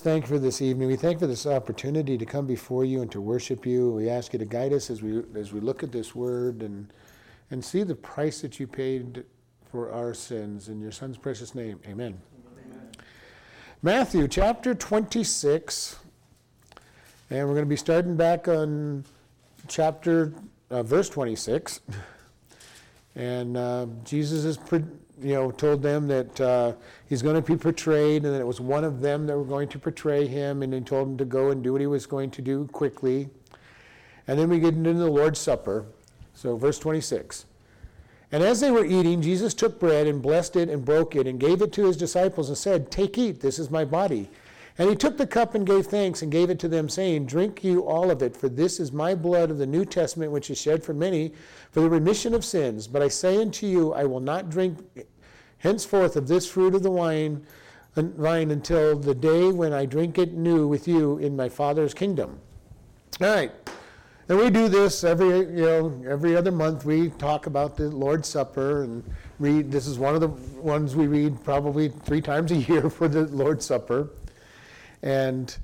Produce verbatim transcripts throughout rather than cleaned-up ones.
Thank you for this evening. We thank you for this opportunity to come before you and to worship you. We ask you to guide us as we as we look at this word and and see the price that you paid for our sins. In your Son's precious name, amen. Amen. Matthew chapter twenty-six, and we're going to be starting back on chapter uh, verse twenty-six. And uh, Jesus is pre- you know, told them that uh, he's going to be portrayed, and that it was one of them that were going to portray him, and he told them to go and do what he was going to do quickly. And then we get into the Lord's Supper. So verse twenty-six. And as they were eating, Jesus took bread and blessed it and broke it and gave it to his disciples and said, "Take, eat, this is my body." And he took the cup and gave thanks and gave it to them, saying, "Drink you all of it, for this is my blood of the New Testament, which is shed for many for the remission of sins. But I say unto you, I will not drink henceforth of this fruit of the wine, vine until the day when I drink it new with you in my Father's kingdom." All right. And we do this every, you know, every other month. We talk about the Lord's Supper and read. This is one of the ones we read probably three times a year for the Lord's Supper. And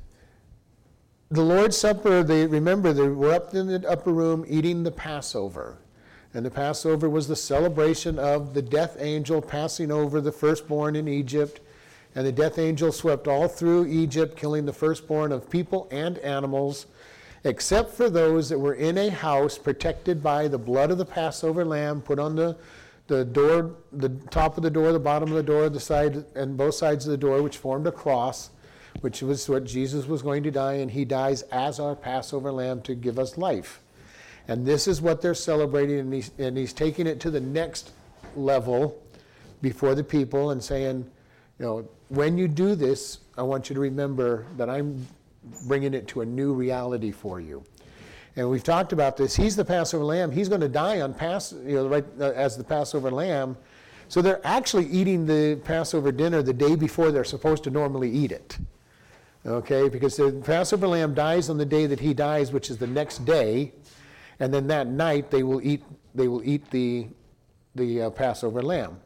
the Lord's Supper, they remember they were up in the upper room eating the Passover. And the Passover was the celebration of the death angel passing over the firstborn in Egypt. And the death angel swept all through Egypt, killing the firstborn of people and animals, except for those that were in a house protected by the blood of the Passover lamb, put on the the door, the top of the door, the bottom of the door, the side and both sides of the door, which formed a cross, which was what Jesus was going to die, and he dies as our Passover lamb to give us life. And this is what they're celebrating, and he's, and he's taking it to the next level before the people and saying, you know, when you do this, I want you to remember that I'm bringing it to a new reality for you. And we've talked about this. He's the Passover lamb. He's going to die on Pass, you know, right, uh, as the Passover lamb. So they're actually eating the Passover dinner the day before they're supposed to normally eat it. Okay, because the Passover lamb dies on the day that he dies, which is the next day, and then that night they will eat. They will eat the the uh, Passover lamb.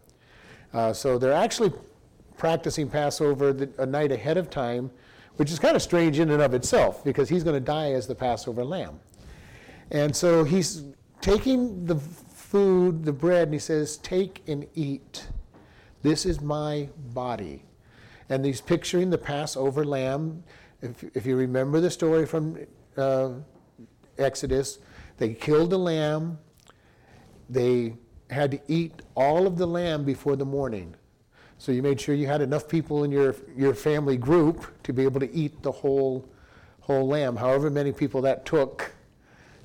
Uh, so they're actually practicing Passover the, a night ahead of time, which is kind of strange in and of itself, because he's going to die as the Passover lamb. And so he's taking the food, the bread, and he says, "Take and eat. This is my body." And he's picturing the Passover lamb. If, if you remember the story from uh, Exodus, they killed the lamb. They had to eat all of the lamb before the morning. So you made sure you had enough people in your your family group to be able to eat the whole whole lamb, however many people that took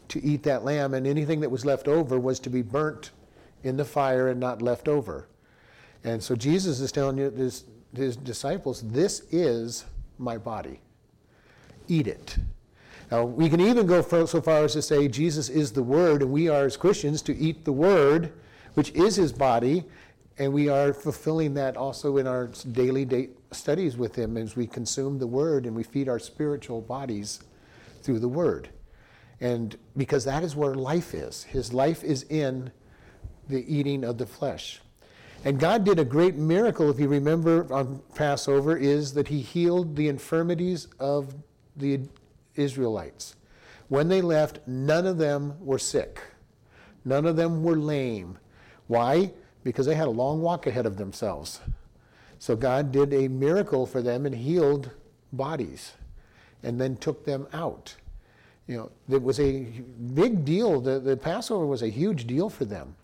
to eat that lamb. And anything that was left over was to be burnt in the fire and not left over. And so Jesus is telling you this, his disciples, this is my body. Eat it. Now, we can even go so far as to say Jesus is the Word, and we are as Christians to eat the Word, which is his body, and we are fulfilling that also in our daily day studies with him as we consume the Word and we feed our spiritual bodies through the Word. And because that is where life is. His life is in the eating of the flesh. And God did a great miracle, if you remember, on Passover, is that he healed the infirmities of the Israelites. When they left, none of them were sick. None of them were lame. Why? Because they had a long walk ahead of themselves. So God did a miracle for them and healed bodies and then took them out. You know, it was a big deal. The, the Passover was a huge deal for them.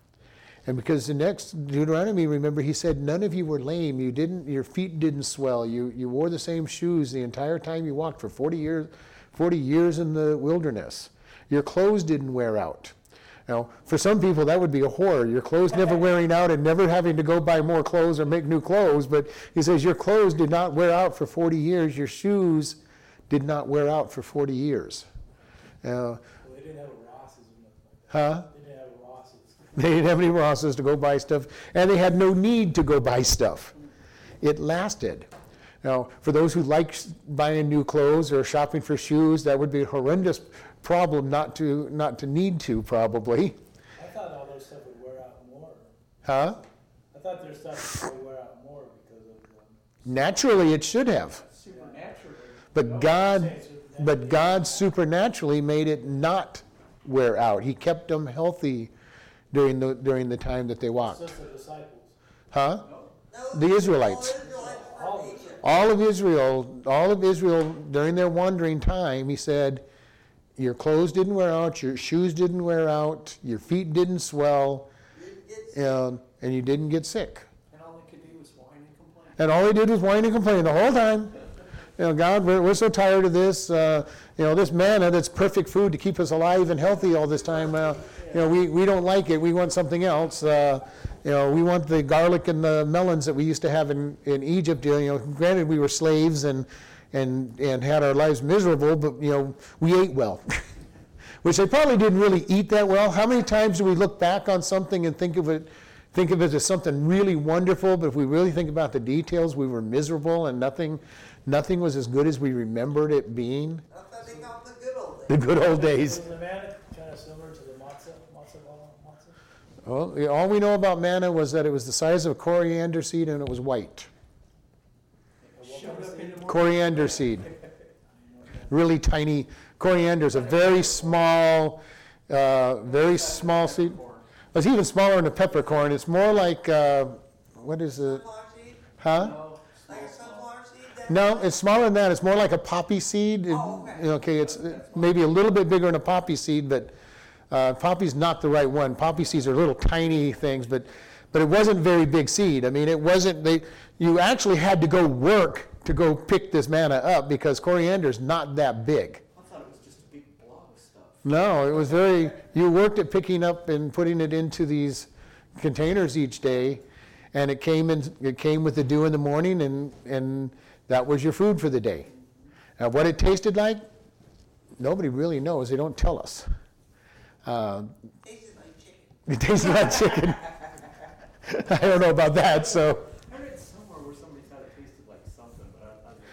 And because the next Deuteronomy, remember, he said, none of you were lame. You didn't, your feet didn't swell. You you wore the same shoes the entire time you walked for forty years, forty years in the wilderness. Your clothes didn't wear out. Now, for some people, that would be a horror. Your clothes never wearing out and never having to go buy more clothes or make new clothes. But he says, your clothes did not wear out for forty years. Your shoes did not wear out for forty years. Uh, well, they didn't have a Ross's and like that. Huh? They didn't have any Rosses to go buy stuff, and they had no need to go buy stuff. It lasted. Now, for those who like buying new clothes or shopping for shoes, that would be a horrendous problem not to not to need to, probably. I thought all their stuff would wear out more. Huh? I thought their stuff would wear out more because of... Um, Naturally, it should have. Supernaturally. But God, but God supernaturally made it not wear out. He kept them healthy during the during the time that they walked. It's just the disciples. Huh? No. The Israelites. All of Israel, all of Israel during their wandering time, he said, your clothes didn't wear out, your shoes didn't wear out, your feet didn't swell, and, and you didn't get sick. And all they could do was whine and complain. And all they did was whine and complain the whole time. You know, God, we're, we're so tired of this, uh, you know, this manna that's perfect food to keep us alive and healthy all this time. Uh, you know, we, we don't like it. We want something else. Uh, you know, we want the garlic and the melons that we used to have in, in Egypt. You know, granted, we were slaves and, and, and had our lives miserable, but, you know, we ate well, which they probably didn't really eat that well. How many times do we look back on something and think of it Think of it as something really wonderful, but if we really think about the details, we were miserable and nothing nothing was as good as we remembered it being. That's the good old days. The good old days. Was the manna kind of similar to the matzah? matzah, matzah? Well, all we know about manna was that it was the size of a coriander seed and it was white. Coriander seed. Really tiny. Coriander is a very small, uh, very small seed. It's even smaller than a peppercorn. It's more like, uh, what is it? Huh? No, it's smaller than that. It's more like a poppy seed. Oh, okay. Okay, it's maybe a little bit bigger than a poppy seed, but uh, poppy's not the right one. Poppy seeds are little tiny things, but but it wasn't very big seed. I mean, it wasn't, they, you actually had to go work to go pick this manna up because coriander's not that big. No, it was very, you worked at picking up and putting it into these containers each day, and it came in, it came with the dew in the morning, and, and that was your food for the day. Now, what it tasted like, nobody really knows. They don't tell us. Uh, it tasted like chicken. It tasted like chicken. I don't know about that, so. I read somewhere where somebody said it tasted like something, but I, I think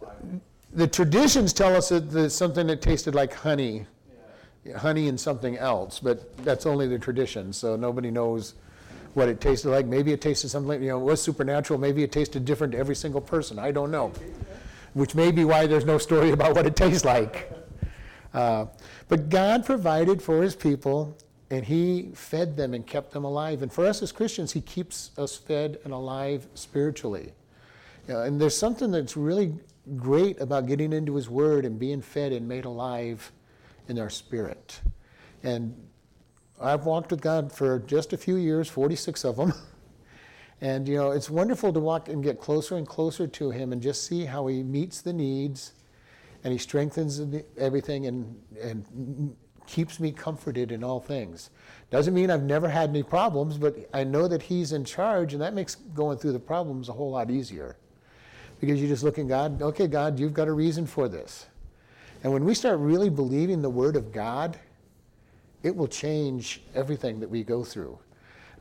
that's the Bible. The traditions tell us that there's something that tasted like honey. honey and something else, but that's only the tradition, so nobody knows what it tasted like. Maybe it tasted something, you know, it was supernatural. Maybe it tasted different to every single person. I don't know, which may be why there's no story about what it tastes like. Uh, but God provided for his people, and he fed them and kept them alive. And for us as Christians, he keeps us fed and alive spiritually. You know, and there's something that's really great about getting into his word and being fed and made alive in our spirit. And I've walked with God for just a few years, forty-six of them. And, you know, it's wonderful to walk and get closer and closer to him and just see how he meets the needs and he strengthens everything and, and keeps me comforted in all things. Doesn't mean I've never had any problems, but I know that he's in charge, and that makes going through the problems a whole lot easier. Because you just look at God, okay, God, you've got a reason for this. And when we start really believing the Word of God, it will change everything that we go through.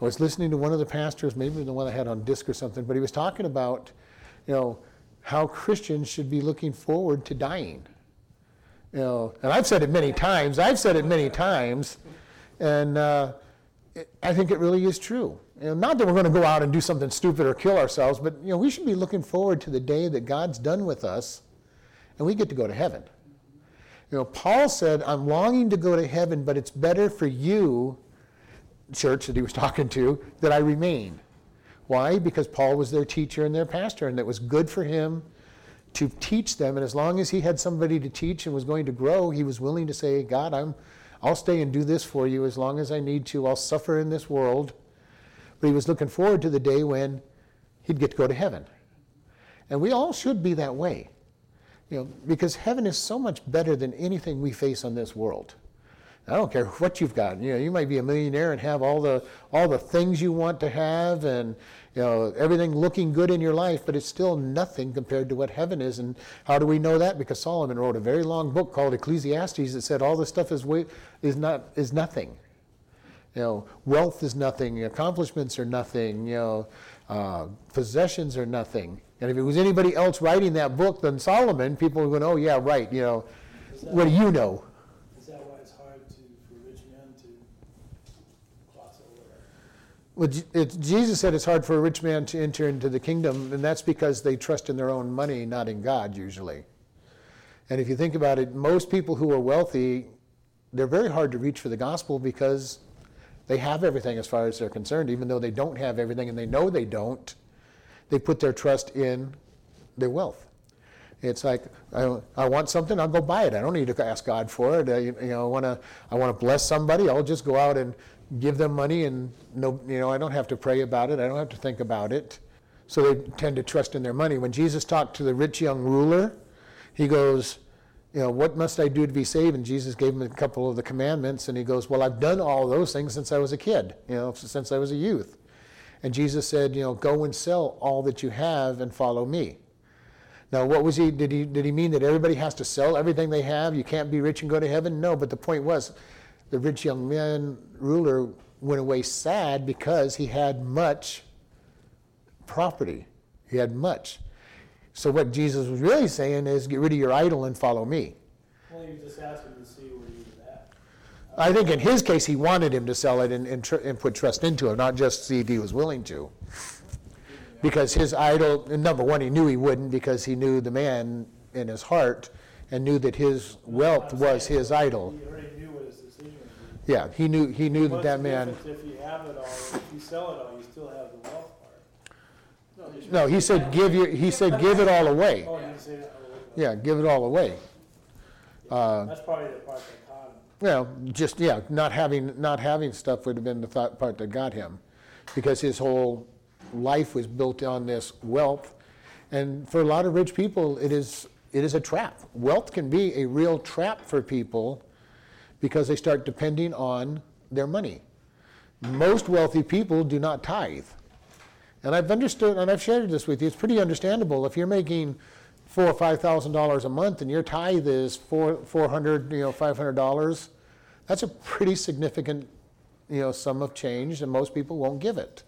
I was listening to one of the pastors, maybe the one I had on disc or something, but he was talking about, you know, how Christians should be looking forward to dying. You know, and I've said it many times. I've said it many times, and uh, it, I think it really is true. You know, not that we're going to go out and do something stupid or kill ourselves, but you know, we should be looking forward to the day that God's done with us, and we get to go to heaven. You know, Paul said, I'm longing to go to heaven, but it's better for you, church that he was talking to, that I remain. Why? Because Paul was their teacher and their pastor, and it was good for him to teach them. And as long as he had somebody to teach and was going to grow, he was willing to say, God, I'm, I'll stay and do this for you as long as I need to. I'll suffer in this world. But he was looking forward to the day when he'd get to go to heaven. And we all should be that way. You know, because heaven is so much better than anything we face on this world. I don't care what you've got. You know, you might be a millionaire and have all the all the things you want to have, and you know everything looking good in your life, but it's still nothing compared to what heaven is. And how do we know that? Because Solomon wrote a very long book called Ecclesiastes that said all this stuff is wa- is not is nothing. You know, wealth is nothing. Accomplishments are nothing. You know, uh, possessions are nothing. And if it was anybody else writing that book than Solomon, people would go, oh, yeah, right, you know, what do you know? Is that why it's hard to, for rich men to cross over? Well, it, Jesus said it's hard for a rich man to enter into the kingdom, and that's because they trust in their own money, not in God, usually. And if you think about it, most people who are wealthy, they're very hard to reach for the gospel because they have everything as far as they're concerned, even though they don't have everything and they know they don't. They put their trust in their wealth. It's like, I, I want something, I'll go buy it. I don't need to ask God for it. I, you know, I want to I want to bless somebody. I'll just go out and give them money, and no, you know, I don't have to pray about it. I don't have to think about it. So they tend to trust in their money. When Jesus talked to the rich young ruler, he goes, you know, what must I do to be saved? And Jesus gave him a couple of the commandments, and he goes, well, I've done all those things since I was a kid, you know, since I was a youth. And Jesus said, you know, go and sell all that you have and follow me. Now, what was he, did he, did he mean that everybody has to sell everything they have? You can't be rich and go to heaven? No, but the point was, the rich young man ruler went away sad because he had much property. He had much. So what Jesus was really saying is, get rid of your idol and follow me. Well, you just asked him to see where he was at. I think in his case, he wanted him to sell it and, and, tr- and put trust into it, not just see if he was willing to. Because his idol, number one, he knew he wouldn't, because he knew the man in his heart and knew that his wealth was his idol. He already knew what his decision was. Yeah, he knew, he knew that that man... If you have it all, if you sell it all, you still have the wealth. No, he said, give your, he said, give it all away. Yeah, give it all away. Uh, That's probably the part that caught him. Well, just, yeah, not having, not having stuff would have been the thought part that got him, because his whole life was built on this wealth. And for a lot of rich people, it is, it is a trap. Wealth can be a real trap for people because they start depending on their money. Most wealthy people do not tithe. And I've understood, and I've shared this with you, it's pretty understandable. If you're making four or five thousand dollars a month and your tithe is four four hundred, you know, five hundred dollars, that's a pretty significant, you know, sum of change, and most people won't give it.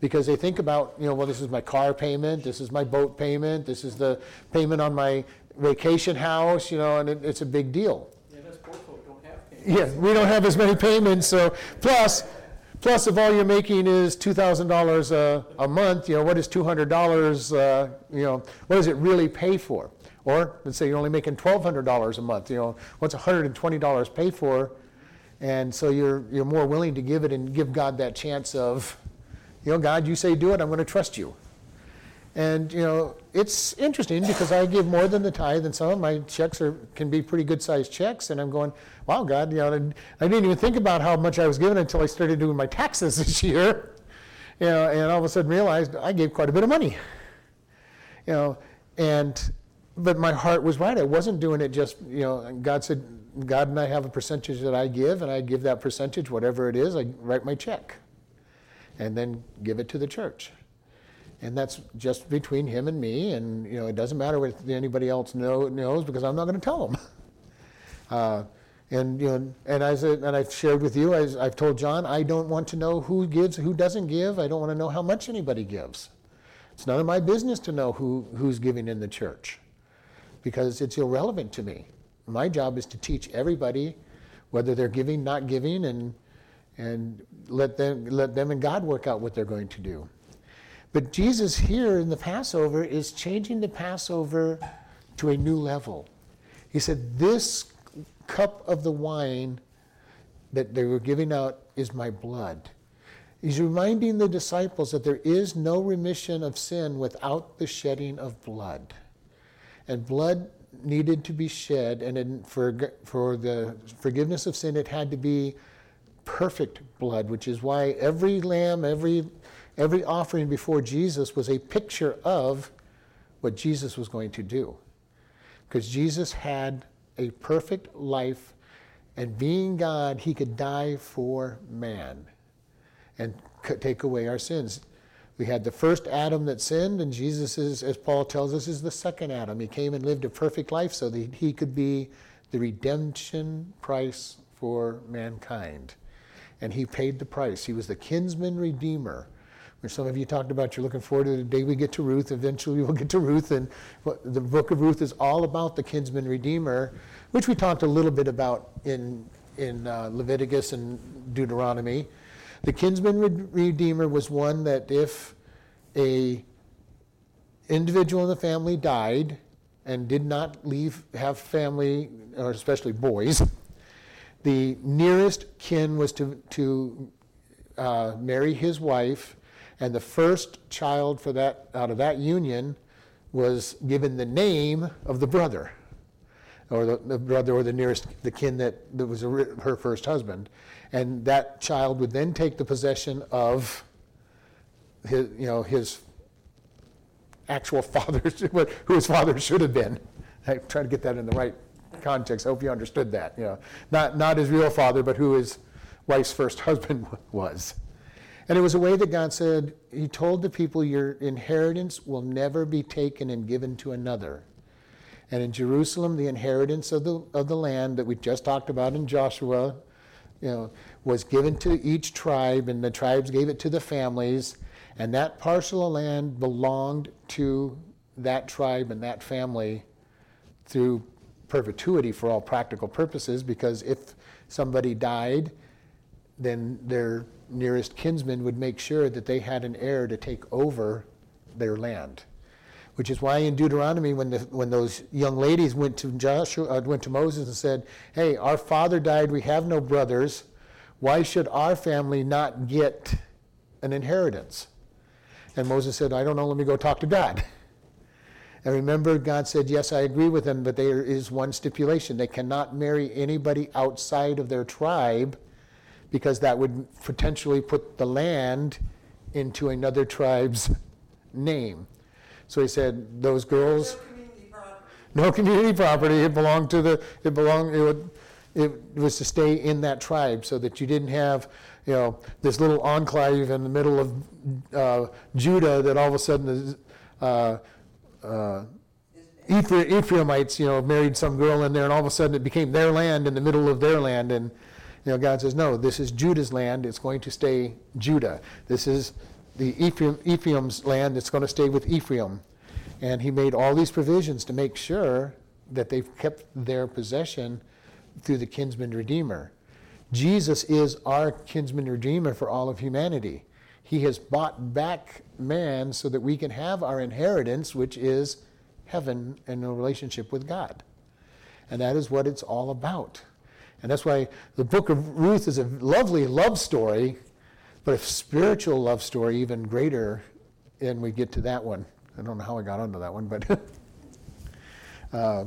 Because they think about, you know, well, this is my car payment, this is my boat payment, this is the payment on my vacation house, you know, and it, it's a big deal. Yeah, that's poor folk don't have payments. Yeah, we don't have as many payments, so plus Plus, if all you're making is two thousand dollars a, a month, you know, what is two hundred dollars, uh, you know, what does it really pay for? Or let's say you're only making twelve hundred dollars a month, you know, what's one hundred twenty dollars pay for? And so you're you're more willing to give it and give God that chance of, you know, God, you say do it, I'm going to trust you. And, you know, it's interesting because I give more than the tithe, and some of my checks are, can be pretty good-sized checks, and I'm going, wow, God, you know, and I didn't even think about how much I was giving until I started doing my taxes this year, you know, and all of a sudden realized I gave quite a bit of money, you know, and, but my heart was right. I wasn't doing it just, you know, God said, God and I have a percentage that I give, and I give that percentage, whatever it is, I write my check, and then give it to the church. And that's just between him and me, and you know it doesn't matter what anybody else know, knows because I'm not going to tell them. Uh, and you know, and as I, and I've shared with you, as I've told John, I don't want to know who gives, who doesn't give. I don't want to know how much anybody gives. It's none of my business to know who who's giving in the church, because it's irrelevant to me. My job is to teach everybody whether they're giving, not giving, and and let them let them and God work out what they're going to do. But Jesus here in the Passover is changing the Passover to a new level. He said, this cup of the wine that they were giving out is my blood. He's reminding the disciples that there is no remission of sin without the shedding of blood. And blood needed to be shed, and in, for, for the forgiveness of sin, it had to be perfect blood, which is why every lamb, every... Every offering before Jesus was a picture of what Jesus was going to do. Because Jesus had a perfect life, and being God, he could die for man and could take away our sins. We had the first Adam that sinned, and Jesus is, as Paul tells us, is the second Adam. He came and lived a perfect life so that he could be the redemption price for mankind. And he paid the price. He was the kinsman redeemer. Which some of you talked about, you're looking forward to the day we get to Ruth. Eventually we'll get to Ruth, and the book of Ruth is all about the kinsman redeemer, which we talked a little bit about in in uh, Leviticus and Deuteronomy. The kinsman redeemer was one that if a individual in the family died and did not leave, have family, or especially boys, the nearest kin was to, to uh, marry his wife, and the first child for that out of that union was given the name of the brother, or the, the brother or the nearest, the kin that, that was her first husband. And that child would then take the possession of his, you know, his actual father, who his father should have been. I'm trying to get that in the right context. I hope you understood that. You know, not, not his real father, but who his wife's first husband was. And it was a way that God said, he told the people, your inheritance will never be taken and given to another. And in Jerusalem, the inheritance of the of the land that we just talked about in Joshua, you know, was given to each tribe, and the tribes gave it to the families, and that parcel of land belonged to that tribe and that family through perpetuity for all practical purposes, because if somebody died, then their nearest kinsman would make sure that they had an heir to take over their land. Which is why in Deuteronomy, when the, when those young ladies went to Joshua, uh, went to Moses and said, "Hey, our father died. We have no brothers. Why should our family not get an inheritance?" And Moses said, "I don't know. Let me go talk to God." And remember, God said, "Yes, I agree with them, but there is one stipulation: they cannot marry anybody outside of their tribe, because that would potentially put the land into another tribe's name." So he said, those girls, no community property. No community property. It belonged to the, it belonged, it would, it was to stay in that tribe, so that you didn't have, you know, this little enclave in the middle of uh, Judah that all of a sudden the uh, uh, Ephraimites, you know, married some girl in there, and all of a sudden it became their land in the middle of their land. And, you know, God says, no, this is Judah's land. It's going to stay Judah. This is the Ephraim, Ephraim's land, that's going to stay with Ephraim. And he made all these provisions to make sure that they've kept their possession through the kinsman redeemer. Jesus is our kinsman redeemer for all of humanity. He has bought back man so that we can have our inheritance, which is heaven and a relationship with God. And that is what it's all about. And that's why the book of Ruth is a lovely love story, but a spiritual love story even greater, and we get to that one. I don't know how I got onto that one, but uh,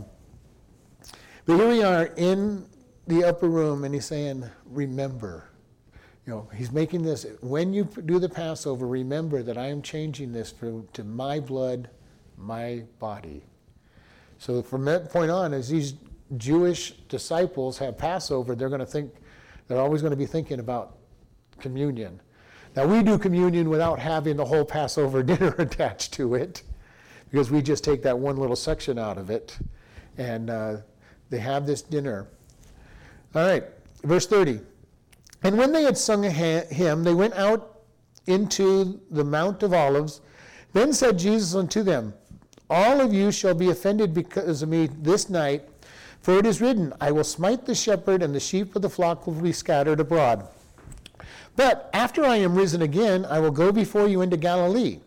but here we are in the upper room, and he's saying, remember. You know, he's making this, when you do the Passover, remember that I am changing this to, to my blood, my body. So from that point on, as these Jewish disciples have Passover, they're going to think, they're always going to be thinking about communion. Now, we do communion without having the whole Passover dinner attached to it, because we just take that one little section out of it, and uh, they have this dinner. All right, verse thirty. And when they had sung a hymn, they went out into the Mount of Olives. Then said Jesus unto them, all of you shall be offended because of me this night, for it is written, I will smite the shepherd, and the sheep of the flock will be scattered abroad. But after I am risen again, I will go before you into Galilee.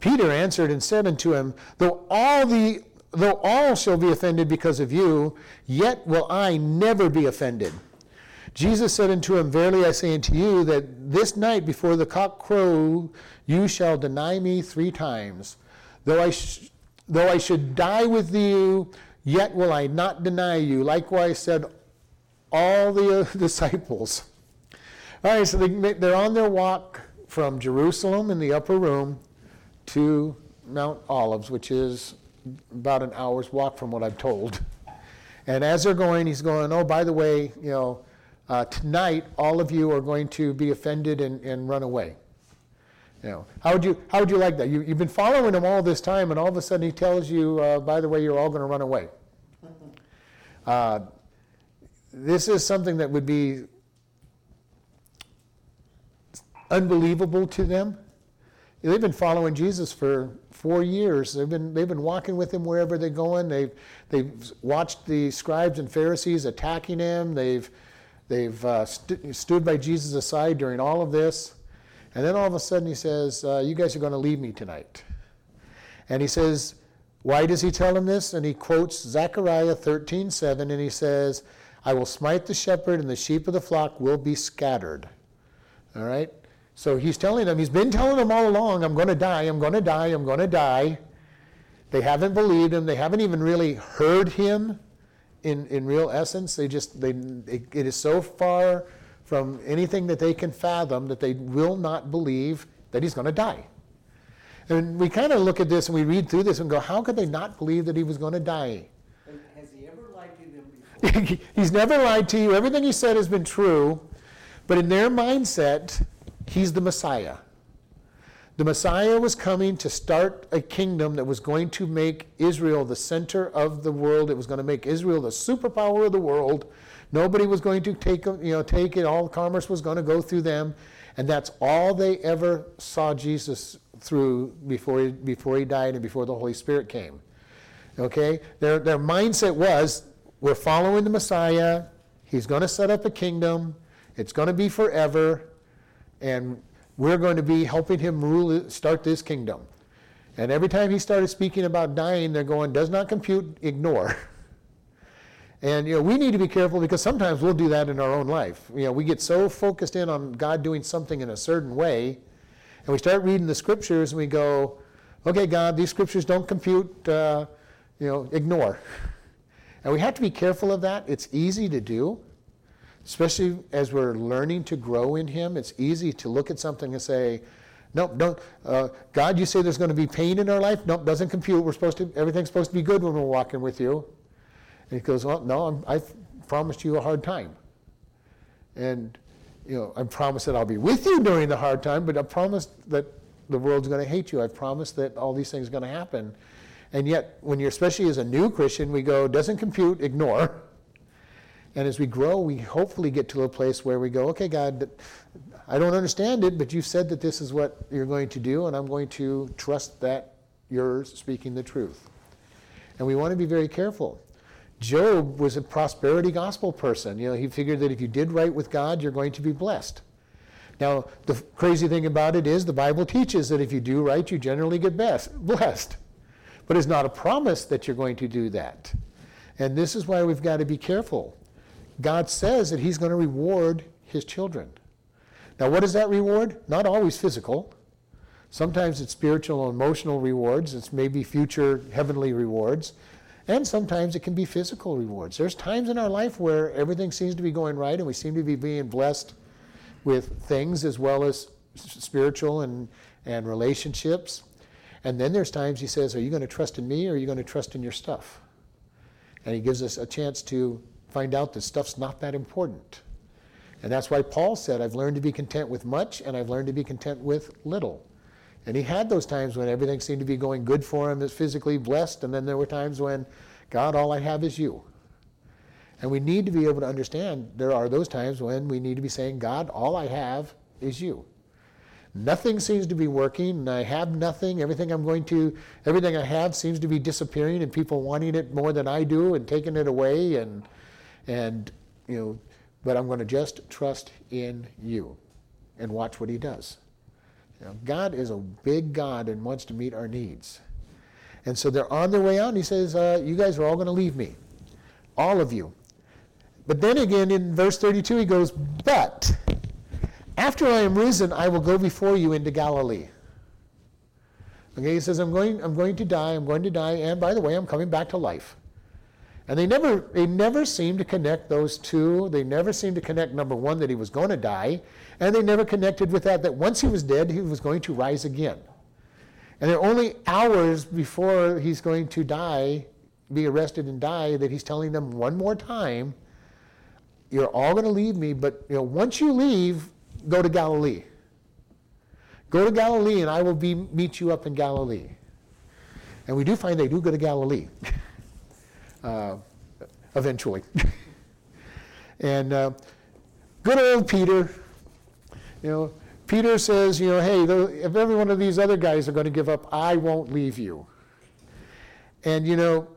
Peter answered and said unto him, Though all the though all shall be offended because of you, yet will I never be offended. Jesus said unto him, Verily I say unto you, that this night before the cock crow, you shall deny me three times. Though I sh- though I should die with you, yet will I not deny you. Likewise said all the uh, disciples. All right, so they, they're on their walk from Jerusalem in the upper room to Mount Olives, which is about an hour's walk from what I'm told. And as they're going, he's going, oh, by the way, you know, uh, tonight all of you are going to be offended and, and run away. You know, how would you how would you like that? You, you've been following him all this time, and all of a sudden he tells you, uh, by the way, you're all going to run away. Uh, this is something that would be unbelievable to them. They've been following Jesus for four years. They've been they've been walking with him wherever they're going. They've they've watched the scribes and Pharisees attacking him. They've they've uh, st- stood by Jesus' aside during all of this, and then all of a sudden he says, uh, "You guys are going to leave me tonight." And he says, Why does he tell him this? And he quotes Zechariah thirteen seven, and he says, I will smite the shepherd, and the sheep of the flock will be scattered. All right? So he's telling them, he's been telling them all along, I'm going to die, I'm going to die, I'm going to die. They haven't believed him. They haven't even really heard him in, in real essence. They just, they it, it is so far from anything that they can fathom that they will not believe that he's going to die. And we kind of look at this and we read through this and go, how could they not believe that he was going to die? Has he ever lied to them before? He's never lied to you. Everything he said has been true. But in their mindset, he's the Messiah. The Messiah was coming to start a kingdom that was going to make Israel the center of the world. It was going to make Israel the superpower of the world. Nobody was going to take, you know, take it. All commerce was going to go through them. And that's all they ever saw Jesus through before he, before he died and before the Holy Spirit came. Okay? Their, their mindset was, we're following the Messiah. He's going to set up a kingdom. It's going to be forever. And we're going to be helping him rule, start this kingdom. And every time he started speaking about dying, they're going, does not compute, ignore. And, you know, we need to be careful because sometimes we'll do that in our own life. You know, we get so focused in on God doing something in a certain way, and we start reading the scriptures and we go, okay, God, these scriptures don't compute, uh, you know, ignore. And we have to be careful of that. It's easy to do. Especially as we're learning to grow in him, it's easy to look at something and say, nope, don't, uh, God, you say there's going to be pain in our life? Nope, doesn't compute. We're supposed to, everything's supposed to be good when we're walking with you. And he goes, well, no, I'm, I promised you a hard time. And, you know, I promised that I'll be with you during the hard time, but I promised that the world's going to hate you. I promised that all these things are going to happen. And yet, when you're, especially as a new Christian, we go, doesn't compute, ignore. And as we grow, we hopefully get to a place where we go, okay, God, I don't understand it, but you said that this is what you're going to do, and I'm going to trust that you're speaking the truth. And we want to be very careful. Job was a prosperity gospel person. You know, he figured that if you did right with God, you're going to be blessed. Now, the crazy thing about it is the Bible teaches that if you do right, you generally get blessed. But it's not a promise that you're going to do that. And this is why we've got to be careful. God says that he's going to reward his children. Now, what is that reward? Not always physical. Sometimes it's spiritual and emotional rewards. It's maybe future heavenly rewards. And sometimes it can be physical rewards. There's times in our life where everything seems to be going right and we seem to be being blessed with things as well as spiritual and, and relationships. And then there's times he says, are you going to trust in me or are you going to trust in your stuff? And he gives us a chance to find out that stuff's not that important. And that's why Paul said, I've learned to be content with much, and I've learned to be content with little. And he had those times when everything seemed to be going good for him, is physically blessed, and then there were times when, God, all I have is you. And we need to be able to understand there are those times when we need to be saying, God, all I have is you. Nothing seems to be working, and I have nothing. Everything I'm going to, everything I have seems to be disappearing, and people wanting it more than I do, and taking it away, and And, you know, but I'm going to just trust in you and watch what he does. You know, God is a big God and wants to meet our needs. And so they're on their way out, and he says, uh, you guys are all going to leave me, all of you. But then again, in verse thirty-two, he goes, but after I am risen, I will go before you into Galilee. Okay, he says, I'm going, I'm going to die, I'm going to die, and by the way, I'm coming back to life. And they never they never seemed to connect those two. They never seemed to connect, number one, that he was going to die. And they never connected with that, that once he was dead, he was going to rise again. And they're only hours before he's going to die, be arrested and die, that he's telling them one more time, you're all going to leave me, but you know, once you leave, go to Galilee. Go to Galilee, and I will be meet you up in Galilee. And we do find they do go to Galilee. Uh, eventually. And uh, good old Peter, you know, Peter says, you know, hey, if every one of these other guys are going to give up, I won't leave you. And, you know,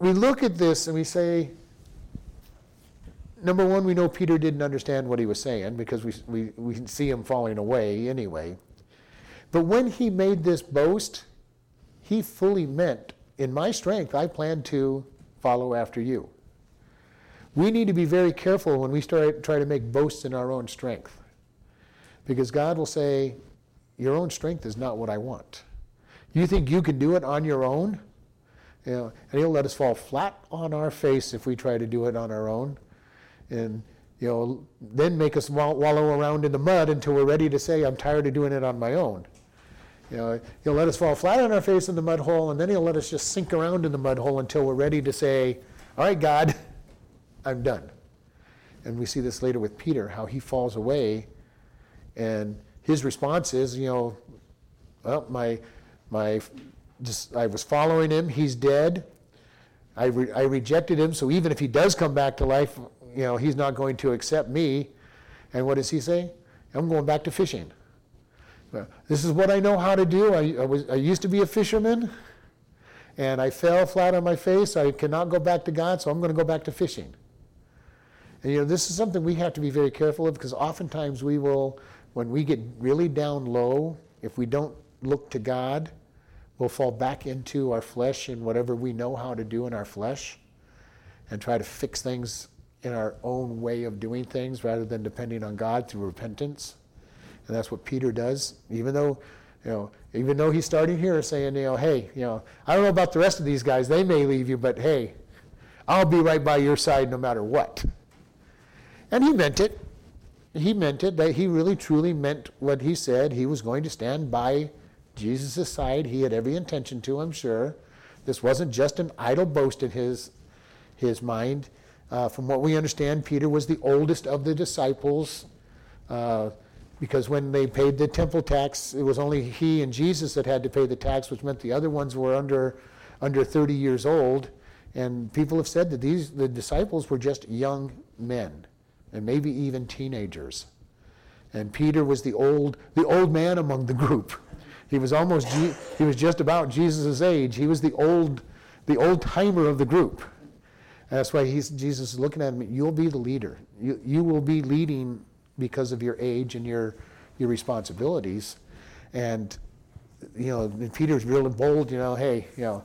we look at this and we say, number one, we know Peter didn't understand what he was saying because we, we, we see him falling away anyway. But when he made this boast, he fully meant, in my strength, I plan to follow after you. We need to be very careful when we start try to make boasts in our own strength, because God will say, your own strength is not what I want. You think you can do it on your own? You know, and he'll let us fall flat on our face if we try to do it on our own, and you know, then make us wallow around in the mud until we're ready to say, I'm tired of doing it on my own. You know, he'll let us fall flat on our face in the mud hole, and then he'll let us just sink around in the mud hole until we're ready to say, all right, God, I'm done. And we see this later with Peter, how he falls away, and his response is, you know, well, my, my, just, I was following him, he's dead, I, re- I rejected him, so even if he does come back to life, you know, he's not going to accept me. And what does he say? I'm going back to fishing. This is what I know how to do. I, I, was, I used to be a fisherman, and I fell flat on my face. I cannot go back to God, so I'm going to go back to fishing. And, you know, this is something we have to be very careful of, because oftentimes we will, when we get really down low, if we don't look to God, we'll fall back into our flesh and whatever we know how to do in our flesh and try to fix things in our own way of doing things rather than depending on God through repentance. And that's what Peter does, even though, you know, even though he's starting here saying, you know, hey, you know, I don't know about the rest of these guys, they may leave you, but hey, I'll be right by your side no matter what. And he meant it. He meant it. That he really truly meant what he said. He was going to stand by Jesus' side. He had every intention to, I'm sure. This wasn't just an idle boast in his his mind. Uh, from what we understand, Peter was the oldest of the disciples, uh, because when they paid the temple tax, it was only he and Jesus that had to pay the tax, which meant the other ones were under under thirty years old. And people have said that these the disciples were just young men, and maybe even teenagers. And Peter was the old the old man among the group. He was almost he was just about Jesus' age. He was the old the old timer of the group. That's why he's, Jesus is looking at him, you'll be the leader. You, you will be leading because of your age and your your responsibilities. And, you know, Peter's real bold, you know, hey, you know,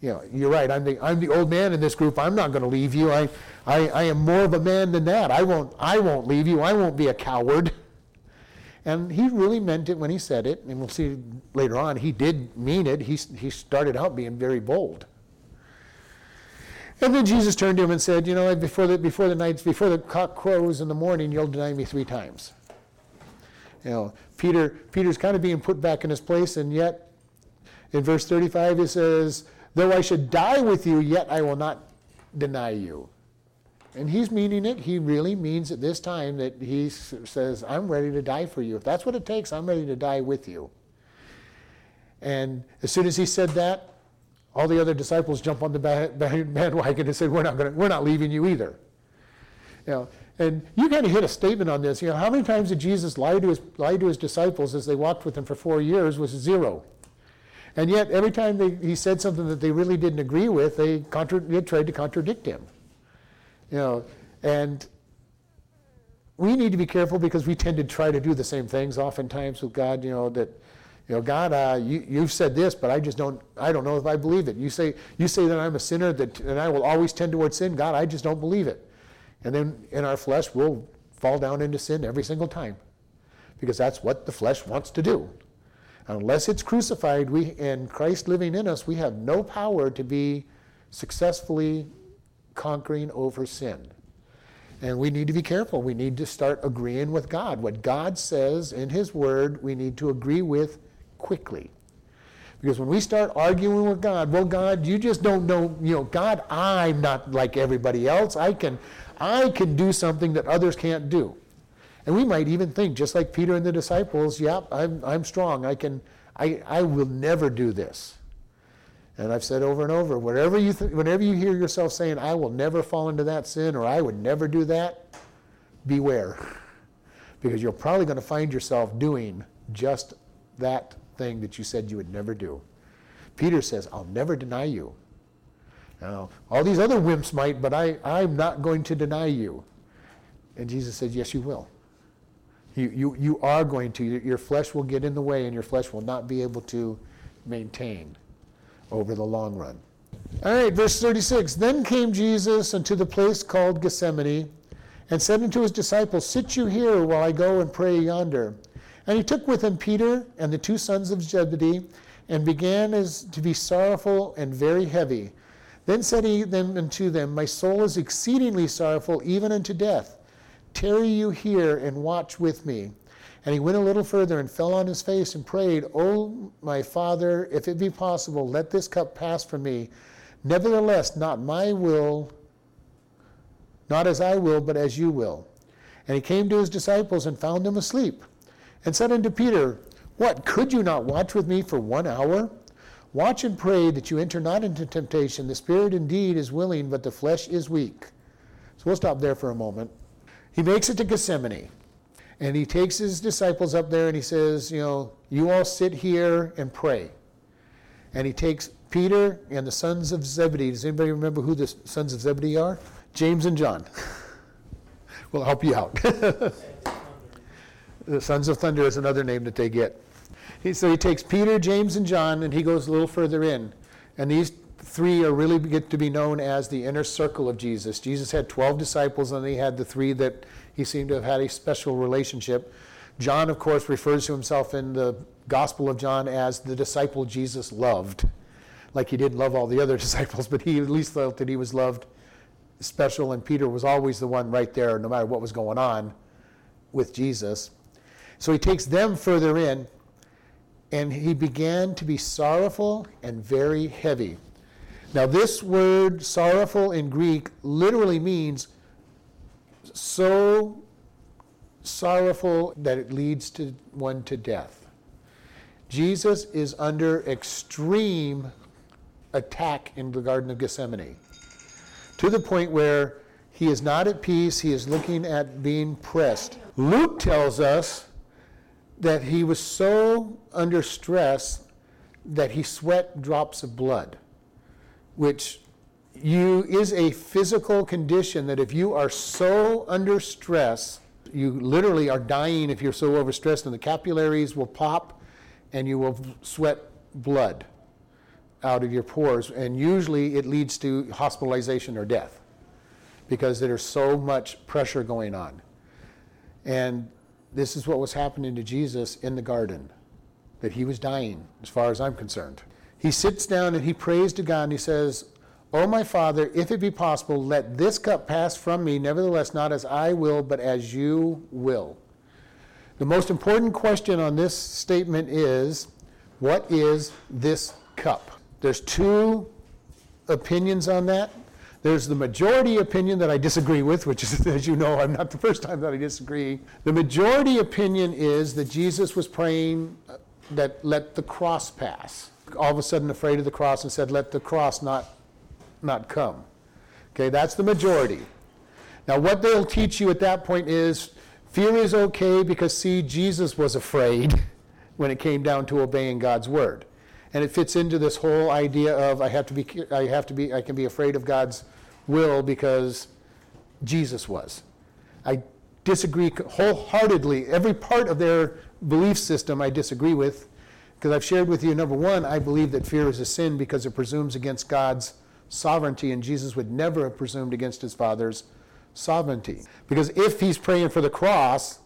you know, you're right, I'm the I'm the old man in this group, I'm not going to leave you. I, I I am more of a man than that. I won't I won't leave you. I won't be a coward. And he really meant it when he said it, and we'll see later on, he did mean it. He he started out being very bold. And then Jesus turned to him and said, you know, before the before the nights, before the cock crows in the morning, you'll deny me three times. You know, Peter Peter's kind of being put back in his place, and yet in verse thirty-five it says, though I should die with you, yet I will not deny you. And he's meaning it. He really means it this time, that he says, I'm ready to die for you. If that's what it takes, I'm ready to die with you. And as soon as he said that, all the other disciples jump on the bandwagon and said, "We're not going. We're not leaving you either." You know, and you kind of hit a statement on this. You know, how many times did Jesus lie to his lie to his disciples as they walked with him for four years? Was zero. And yet, every time they, he said something that they really didn't agree with, they, contra- they tried to contradict him. You know, and we need to be careful, because we tend to try to do the same things oftentimes with God. You know that. You know, God, uh, you, you've said this, but I just don't, I don't know if I believe it. You say you say that I'm a sinner, that, and I will always tend towards sin. God, I just don't believe it. And then in our flesh, we'll fall down into sin every single time, because that's what the flesh wants to do. Unless it's crucified, we and Christ living in us, we have no power to be successfully conquering over sin. And we need to be careful. We need to start agreeing with God. What God says in his word, we need to agree with quickly, because when we start arguing with God, well, God, you just don't know, you know, God, I'm not like everybody else. I can, I can do something that others can't do, and we might even think, just like Peter and the disciples, yeah, I'm, I'm strong. I can, I, I will never do this. And I've said over and over, whatever you, th- whenever you hear yourself saying, I will never fall into that sin, or I would never do that, beware, because you're probably going to find yourself doing just that thing that you said you would never do. Peter says, I'll never deny you. Now, all these other wimps might, but I, I'm not going to deny you. And Jesus said, yes, you will. You, you, you are going to. Your flesh will get in the way, and your flesh will not be able to maintain. over the long run. All right, verse thirty-six. Then came Jesus unto the place called Gethsemane, and said unto his disciples, Sit you here while I go and pray yonder. And he took with him Peter and the two sons of Zebedee, and began as to be sorrowful and very heavy. Then said he them unto them, My soul is exceedingly sorrowful, even unto death. Tarry you here and watch with me. And he went a little further and fell on his face and prayed, O my Father, if it be possible, let this cup pass from me. Nevertheless, not my will, not as I will, but as you will. And he came to his disciples and found them asleep, and said unto Peter, What, could you not watch with me for one hour? Watch and pray that you enter not into temptation. The spirit indeed is willing, but the flesh is weak. So we'll stop there for a moment. He makes it to Gethsemane, and he takes his disciples up there, and he says, you know, you all sit here and pray. And he takes Peter and the sons of Zebedee. Does anybody remember who the sons of Zebedee are? James and John. We'll help you out. The sons of thunder is another name that they get. He, so he takes Peter, James, and John, and he goes a little further in. And these three are really get to be known as the inner circle of Jesus. Jesus had twelve disciples, and he had the three that he seemed to have had a special relationship. John, of course, refers to himself in the Gospel of John as the disciple Jesus loved. Like he didn't love all the other disciples, but he at least felt that he was loved special, and Peter was always the one right there, no matter what was going on with Jesus. So he takes them further in, and he began to be sorrowful and very heavy. Now this word sorrowful in Greek literally means so sorrowful that it leads to one to death. Jesus is under extreme attack in the Garden of Gethsemane, to the point where he is not at peace, he is looking at being pressed. Luke tells us that he was so under stress that he sweat drops of blood, which you is a physical condition that if you are so under stress, you literally are dying if you're so overstressed, and the capillaries will pop and you will sweat blood out of your pores, and usually it leads to hospitalization or death because there's so much pressure going on. And this is what was happening to Jesus in the garden, that he was dying, as far as I'm concerned. He sits down and he prays to God, and he says, O my Father, if it be possible, let this cup pass from me, nevertheless not as I will, but as you will. The most important question on this statement is, what is this cup? There's two opinions on that. There's the majority opinion that I disagree with, which is, as you know, I'm not the first time that I disagree. The majority opinion is that Jesus was praying that let the cross pass. All of a sudden afraid of the cross and said, let the cross not, not come. Okay, that's the majority. Now what they'll teach you at that point is fear is okay because, see, Jesus was afraid when it came down to obeying God's word. And it fits into this whole idea of I have to be, I have to be, I can be afraid of God's will because Jesus was. I disagree wholeheartedly. Every part of their belief system I disagree with, because I've shared with you, number one, I believe that fear is a sin because it presumes against God's sovereignty, and Jesus would never have presumed against his Father's sovereignty. Because if he's praying for the cross,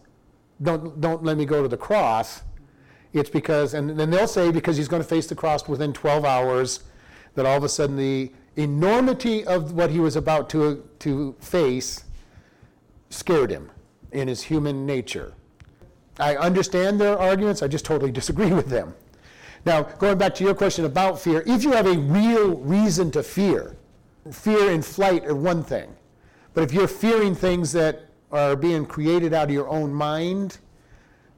don't don't let me go to the cross. It's because, and then they'll say because he's going to face the cross within twelve hours, that all of a sudden the enormity of what he was about to, to face scared him in his human nature. I understand their arguments. I just totally disagree with them. Now, going back to your question about fear, if you have a real reason to fear, fear and flight are one thing. But if you're fearing things that are being created out of your own mind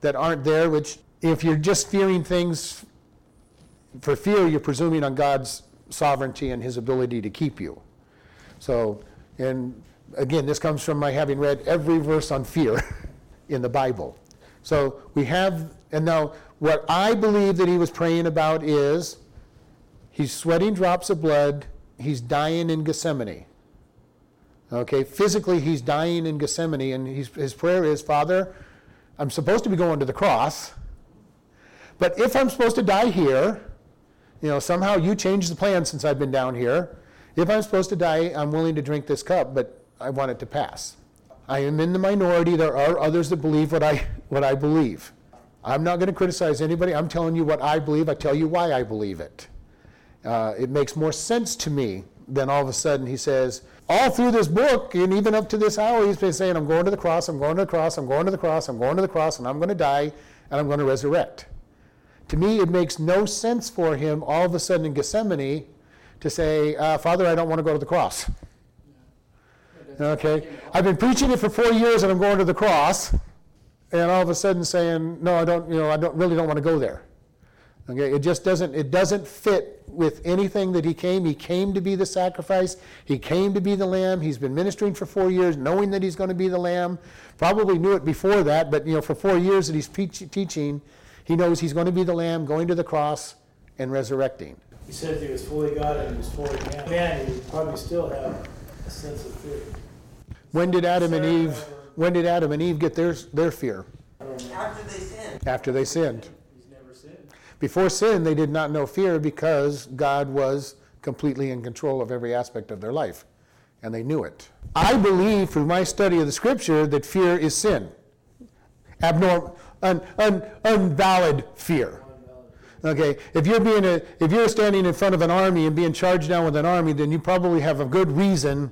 that aren't there, which... if you're just fearing things for fear, you're presuming on God's sovereignty and his ability to keep you. So, and again, this comes from my having read every verse on fear in the Bible. So we have, and now what I believe that he was praying about is he's sweating drops of blood, he's dying in Gethsemane. Okay, physically he's dying in Gethsemane, and he's, his prayer is, Father, I'm supposed to be going to the cross, but if I'm supposed to die here, You know, somehow you changed the plan since I've been down here. If I'm supposed to die, I'm willing to drink this cup, but I want it to pass. I am in the minority. There are others that believe what I what I believe. I'm not going to criticize anybody. I'm telling you what I believe. I tell you why I believe it. Uh, it makes more sense to me than all of a sudden he says, all through this book, and even up to this hour, he's been saying, I'm going to the cross, I'm going to the cross, I'm going to the cross, I'm going to the cross, and I'm going to die, and I'm going to resurrect. To me, it makes no sense for him all of a sudden in Gethsemane to say, uh, Father, I don't want to go to the cross. Okay, I've been preaching it for four years, and I'm going to the cross, and all of a sudden saying, no, I don't, you know, I don't really don't want to go there. Okay, it just doesn't, it doesn't fit with anything that he came. He came to be the sacrifice. He came to be the lamb. He's been ministering for four years, knowing that he's going to be the lamb. Probably knew it before that, but you know, for four years that he's pe- teaching, he knows he's going to be the lamb, going to the cross, and resurrecting. He said if he was fully God and he was fully man, man he would probably still have a sense of fear. When did Adam and Eve? When did Adam and Eve get their their fear? After they sinned. After they sinned. Before sin, they did not know fear because God was completely in control of every aspect of their life, and they knew it. I believe, through my study of the Scripture, that fear is sin, abnormal, un, un, invalid fear. Okay, if you're being a, if you're standing in front of an army and being charged down with an army, then you probably have a good reason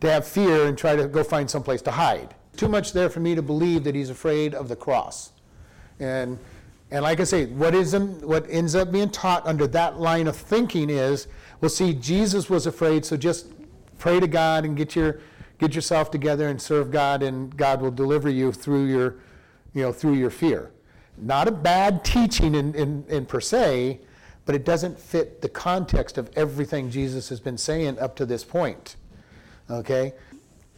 to have fear and try to go find someplace to hide. Too much there for me to believe that he's afraid of the cross, and. And like I say, what, is, what ends up being taught under that line of thinking is, well, see, Jesus was afraid, so just pray to God and get your get yourself together and serve God, and God will deliver you through your, you know, through your fear. Not a bad teaching in, in, in per se, but it doesn't fit the context of everything Jesus has been saying up to this point. Okay,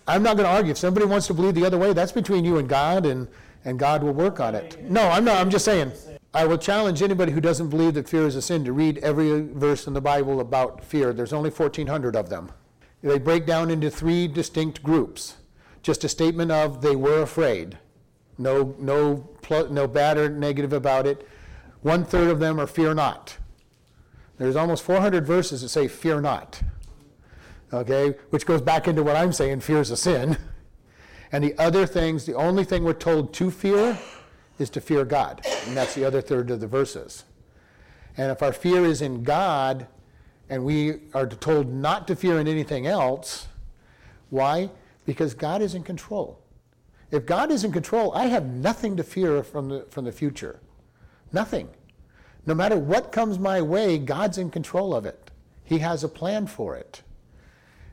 I'm not going to argue. If somebody wants to believe the other way, that's between you and God, and. And God will work on it. No, I'm not. I'm just saying. I will challenge anybody who doesn't believe that fear is a sin to read every verse in the Bible about fear. There's only fourteen hundred of them. They break down into three distinct groups. Just a statement of they were afraid. No, no, no bad or negative about it. One third of them are fear not. There's almost four hundred verses that say fear not. Okay, which goes back into what I'm saying. Fear is a sin. And the other things, the only thing we're told to fear is to fear God. And that's the other third of the verses. And if our fear is in God, and we are told not to fear in anything else, why? Because God is in control. If God is in control, I have nothing to fear from the, from the future. Nothing. No matter what comes my way, God's in control of it. He has a plan for it.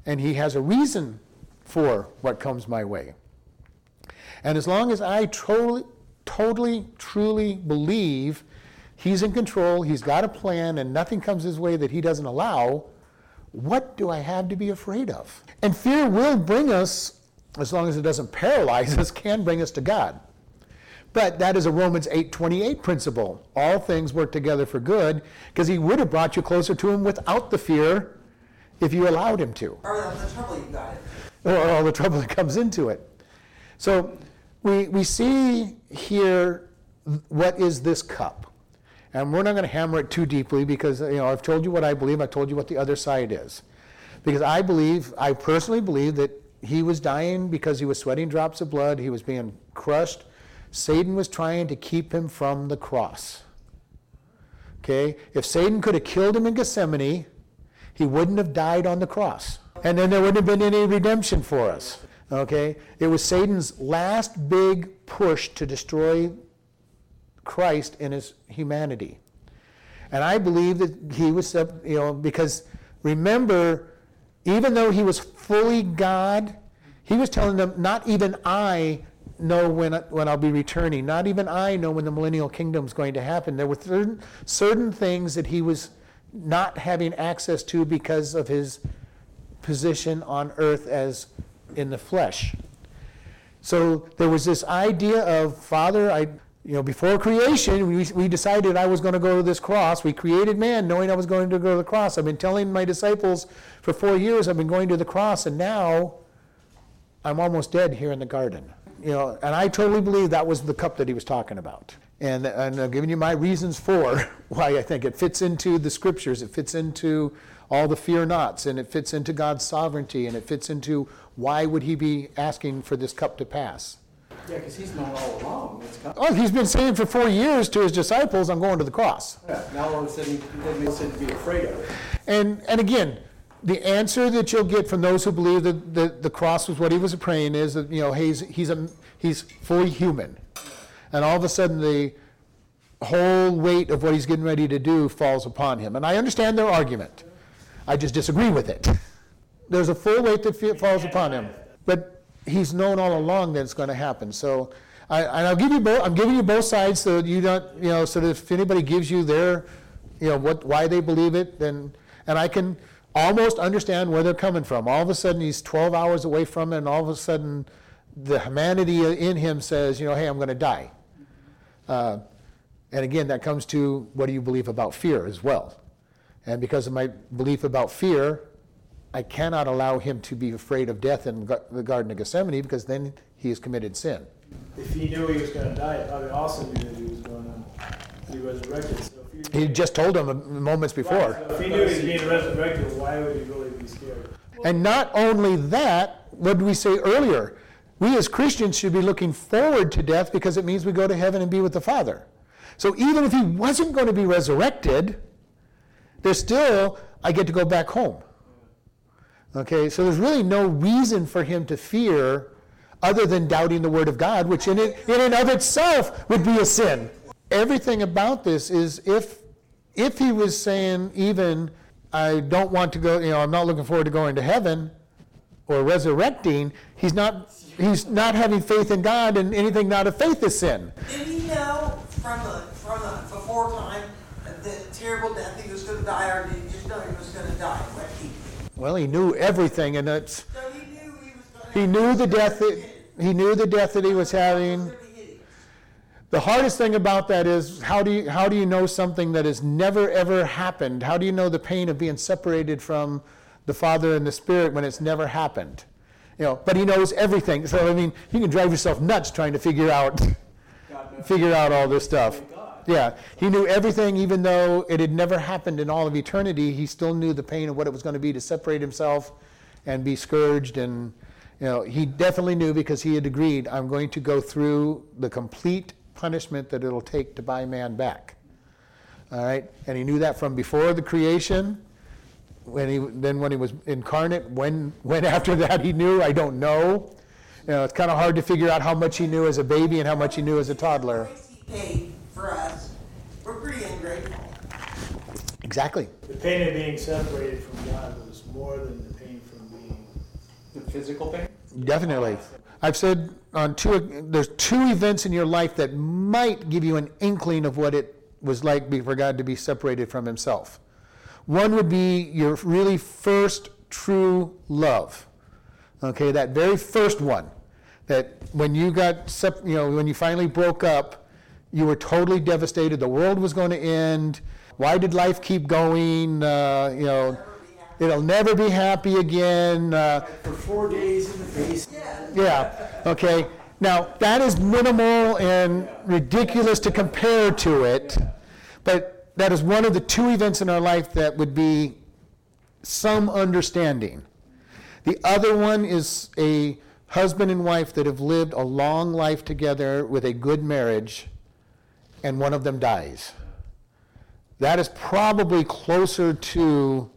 And he has a reason for what comes my way. And as long as I totally, totally, truly believe he's in control, he's got a plan, and nothing comes his way that he doesn't allow, what do I have to be afraid of? And fear will bring us, as long as it doesn't paralyze us, can bring us to God. But that is a Romans eight twenty-eight principle. All things work together for good, because he would have brought you closer to him without the fear if you allowed him to. Or without the trouble you got it. Or all the trouble that comes into it. So we we see here what is this cup, and we're not going to hammer it too deeply because you know I've told you what I believe. I told you what the other side is, because I believe I personally believe that he was dying because he was sweating drops of blood. He was being crushed. Satan was trying to keep him from the cross. Okay, if Satan could have killed him in Gethsemane, he wouldn't have died on the cross. And then there wouldn't have been any redemption for us, okay? It was Satan's last big push to destroy Christ in his humanity. And I believe that he was, you know, because remember, even though he was fully God, he was telling them, not even I know when, when I'll be returning. Not even I know when the millennial kingdom is going to happen. There were certain, certain things that he was not having access to because of his position on earth as in the flesh. So there was this idea of, Father, I, you know, before creation, we, we decided I was going to go to this cross. We created man knowing I was going to go to the cross. I've been telling my disciples for four years I've been going to the cross, and now I'm almost dead here in the garden. You know, and I totally believe that was the cup that he was talking about. And, and I'm giving you my reasons for why I think it fits into the scriptures. It fits into all the fear nots, and it fits into God's sovereignty, and it fits into why would he be asking for this cup to pass? Yeah, because he's known all along. It's coming. Oh, he's been saying for four years to his disciples, I'm going to the cross. Yeah, now all of a sudden, they said to be afraid of it. And, and again, the answer that you'll get from those who believe that the, the cross was what he was praying is that, you know, he's, he's, a, he's fully human. And all of a sudden, the whole weight of what he's getting ready to do falls upon him. And I understand their argument. I just disagree with it. There's a full weight that falls upon him. But he's known all along that it's going to happen. So I, and I'll give you both, I'm giving you both sides so you don't, you know, so that if anybody gives you their, you know, what, why they believe it, then, and I can almost understand where they're coming from. All of a sudden, he's twelve hours away from it, and all of a sudden, the humanity in him says, you know, hey, I'm going to die. Uh, and again, that comes to what do you believe about fear as well. And because of my belief about fear, I cannot allow him to be afraid of death in the Garden of Gethsemane, because then he has committed sin. If he knew he was going to die, he probably also knew that he was going to be resurrected. So if he, he just told him moments before. Right, so if he knew he was being resurrected, why would he really be scared? And not only that, what did we say earlier? We as Christians should be looking forward to death because it means we go to heaven and be with the Father. So even if he wasn't going to be resurrected, there's still, I get to go back home. Okay, so there's really no reason for him to fear other than doubting the Word of God, which in, it, in and of itself would be a sin. Everything about this is if, if he was saying even, I don't want to go, you know, I'm not looking forward to going to heaven or resurrecting, he's not... He's not having faith in God, and anything not of faith is sin. Did he know from the from the before time the terrible death he was going to die, or did he just know he was going to die? He, well, he knew everything, and it's. So he knew he was going to. He knew the death that he knew the death that he was having. The hardest thing about that is how do you how do you know something that has never ever happened? How do you know the pain of being separated from the Father and the Spirit when it's never happened? You know, but he knows everything. So I mean, you can drive yourself nuts trying to figure out, figure out all this stuff. Yeah, he knew everything, even though it had never happened in all of eternity. He still knew the pain of what it was going to be to separate himself, and be scourged. And you know, he definitely knew because he had agreed, I'm going to go through the complete punishment that it'll take to buy man back. All right, and he knew that from before the creation. When he then when he was incarnate, when when after that he knew, I don't know. You know, it's kind of hard to figure out how much he knew as a baby and how much he knew as a toddler. The price he paid for us, we're pretty ungrateful. Exactly. The pain of being separated from God was more than the pain from being the physical pain. Definitely, I've said on two. There's two events in your life that might give you an inkling of what it was like for God to be separated from Himself. One would be your really first true love, okay? That very first one, that when you got, sep- you know, when you finally broke up, you were totally devastated. The world was going to end. Why did life keep going? Uh, you know, it'll never be happy again. Uh, For four days in the face. Yeah. Okay. Now that is minimal and ridiculous to compare to it, but. That is one of the two events in our life that would be some understanding. The other one is a husband and wife that have lived a long life together with a good marriage, and one of them dies. That is probably closer to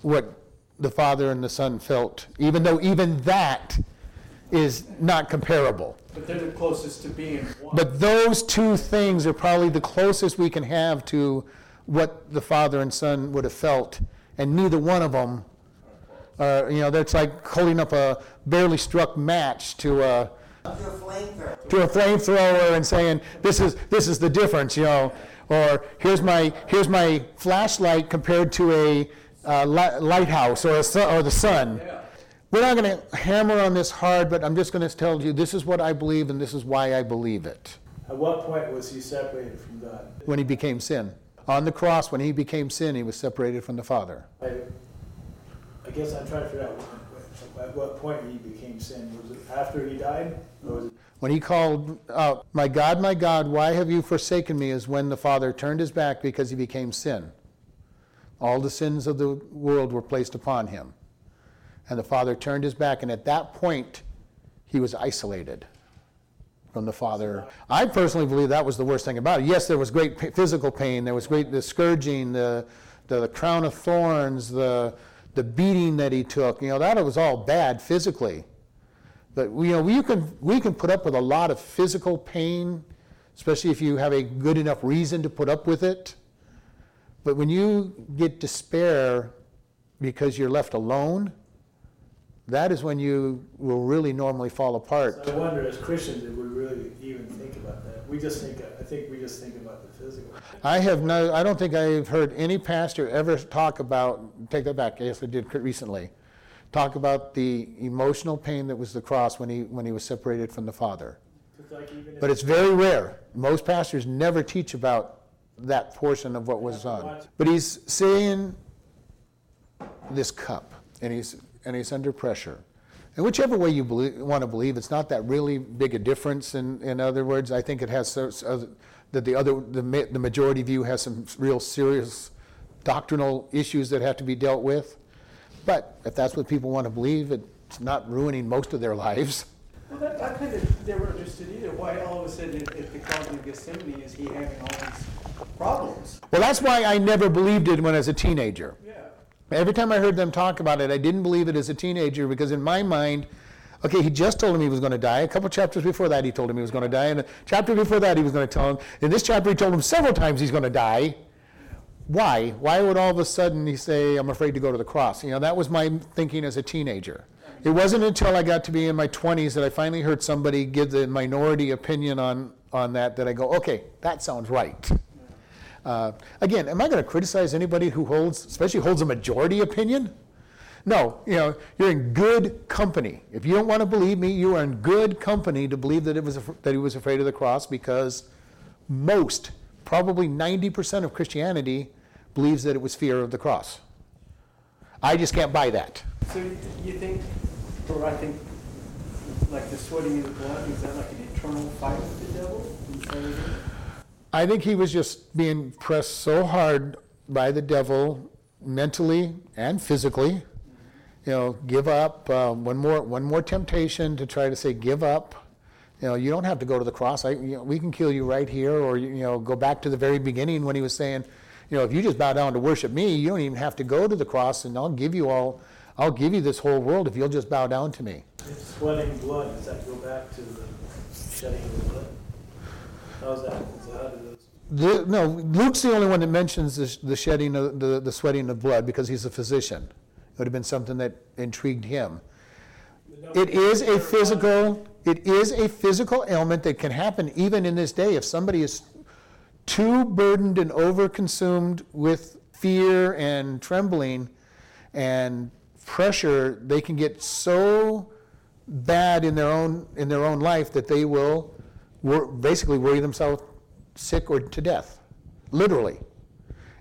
what the Father and the Son felt, even though even that is not comparable. But they're the closest to being one. But those two things are probably the closest we can have to what the Father and Son would have felt, and neither one of them, uh, you know, that's like holding up a barely struck match to a to a flamethrower, to a flamethrower and saying, this is this is the difference, you know, or here's my here's my flashlight compared to a uh, li- lighthouse or a su- or the sun. Yeah. We're not going to hammer on this hard, but I'm just going to tell you this is what I believe and this is why I believe it. At what point was he separated from God? When he became sin. On the cross, when he became sin, he was separated from the Father. I, I guess I'm trying to figure out at what point he became sin. Was it after he died? Or was it... When he called out, "My God, my God, why have you forsaken me?" is when the Father turned his back because he became sin. All the sins of the world were placed upon him. And the Father turned his back, and at that point, he was isolated from the Father. I personally believe that was the worst thing about it. Yes, there was great physical pain. There was great the scourging, the the crown of thorns, the the beating that he took. You know, that was all bad physically. But you know, we can we can put up with a lot of physical pain, especially if you have a good enough reason to put up with it. But when you get despair because you're left alone, that is when you will really normally fall apart. So I wonder, as Christians, did we really even think about that? We just think. I think we just think about the physical. I have no. I don't think I've heard any pastor ever talk about. Take that back. Yes, I did recently. Talk about the emotional pain that was the cross when he when he was separated from the Father. Like but it's very rare. Most pastors never teach about that portion of what was on. But he's saying this cup, and he's. and he's under pressure. And whichever way you believe, want to believe, it's not that really big a difference. In, in other words, I think it has so, so that the other the, ma- the majority view has some real serious doctrinal issues that have to be dealt with. But if that's what people want to believe, it's not ruining most of their lives. Well, that, I think that they were understood either. Why all of a sudden at, at the Garden of Gethsemane is he having all these problems? Well, that's why I never believed it when I was a teenager. Yeah. Every time I heard them talk about it, I didn't believe it as a teenager because in my mind, okay, he just told him he was going to die. A couple chapters before that, he told him he was going to die. And a chapter before that, he was going to tell him. In this chapter, he told him several times he's going to die. Why? Why would all of a sudden he say, "I'm afraid to go to the cross"? You know, that was my thinking as a teenager. It wasn't until I got to be in my twenties that I finally heard somebody give the minority opinion on, on that that I go, okay, that sounds right. Uh, again, am I going to criticize anybody who holds, especially holds a majority opinion? No, you know, you're in good company. If you don't want to believe me, you are in good company to believe that it was af- that he was afraid of the cross because most, probably ninety percent of Christianity believes that it was fear of the cross. I just can't buy that. So you think, or I think, like the sweating of the blood, is that like an internal fight with the devil? I think he was just being pressed so hard by the devil, mentally and physically. You know, give up. Uh, one more, one more temptation to try to say, give up. You know, you don't have to go to the cross. I, you know, we can kill you right here, or you know, go back to the very beginning when he was saying, you know, if you just bow down to worship me, you don't even have to go to the cross, and I'll give you all, I'll give you this whole world if you'll just bow down to me. It's sweating blood. Does that go back to the shedding of blood? How's that? The, no, Luke's the only one that mentions the, the shedding of the, the sweating of blood because he's a physician. It would have been something that intrigued him. It is a physical, it is a physical ailment that can happen even in this day if somebody is too burdened and overconsumed with fear and trembling and pressure, they can get so bad in their own in their own life that they will wor- basically worry themselves sick or to death, literally.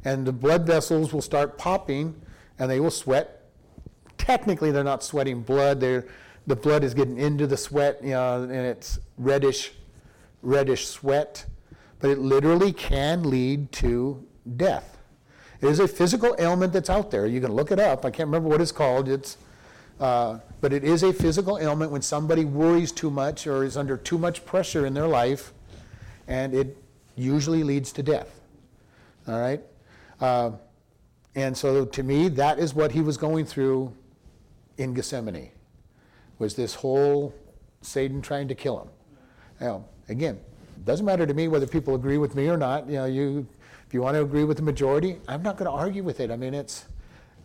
And the blood vessels will start popping and they will sweat. Technically, they're not sweating blood. They're, the blood is getting into the sweat, you know, and it's reddish, reddish sweat. But it literally can lead to death. It is a physical ailment that's out there. You can look it up. I can't remember what it's called. It's, uh, but it is a physical ailment when somebody worries too much or is under too much pressure in their life, and it usually leads to death, all right? Uh, and so to me, that is what he was going through in Gethsemane, was this whole Satan trying to kill him. Now, again, it doesn't matter to me whether people agree with me or not. You know, you, if you want to agree with the majority, I'm not going to argue with it. I mean, it's,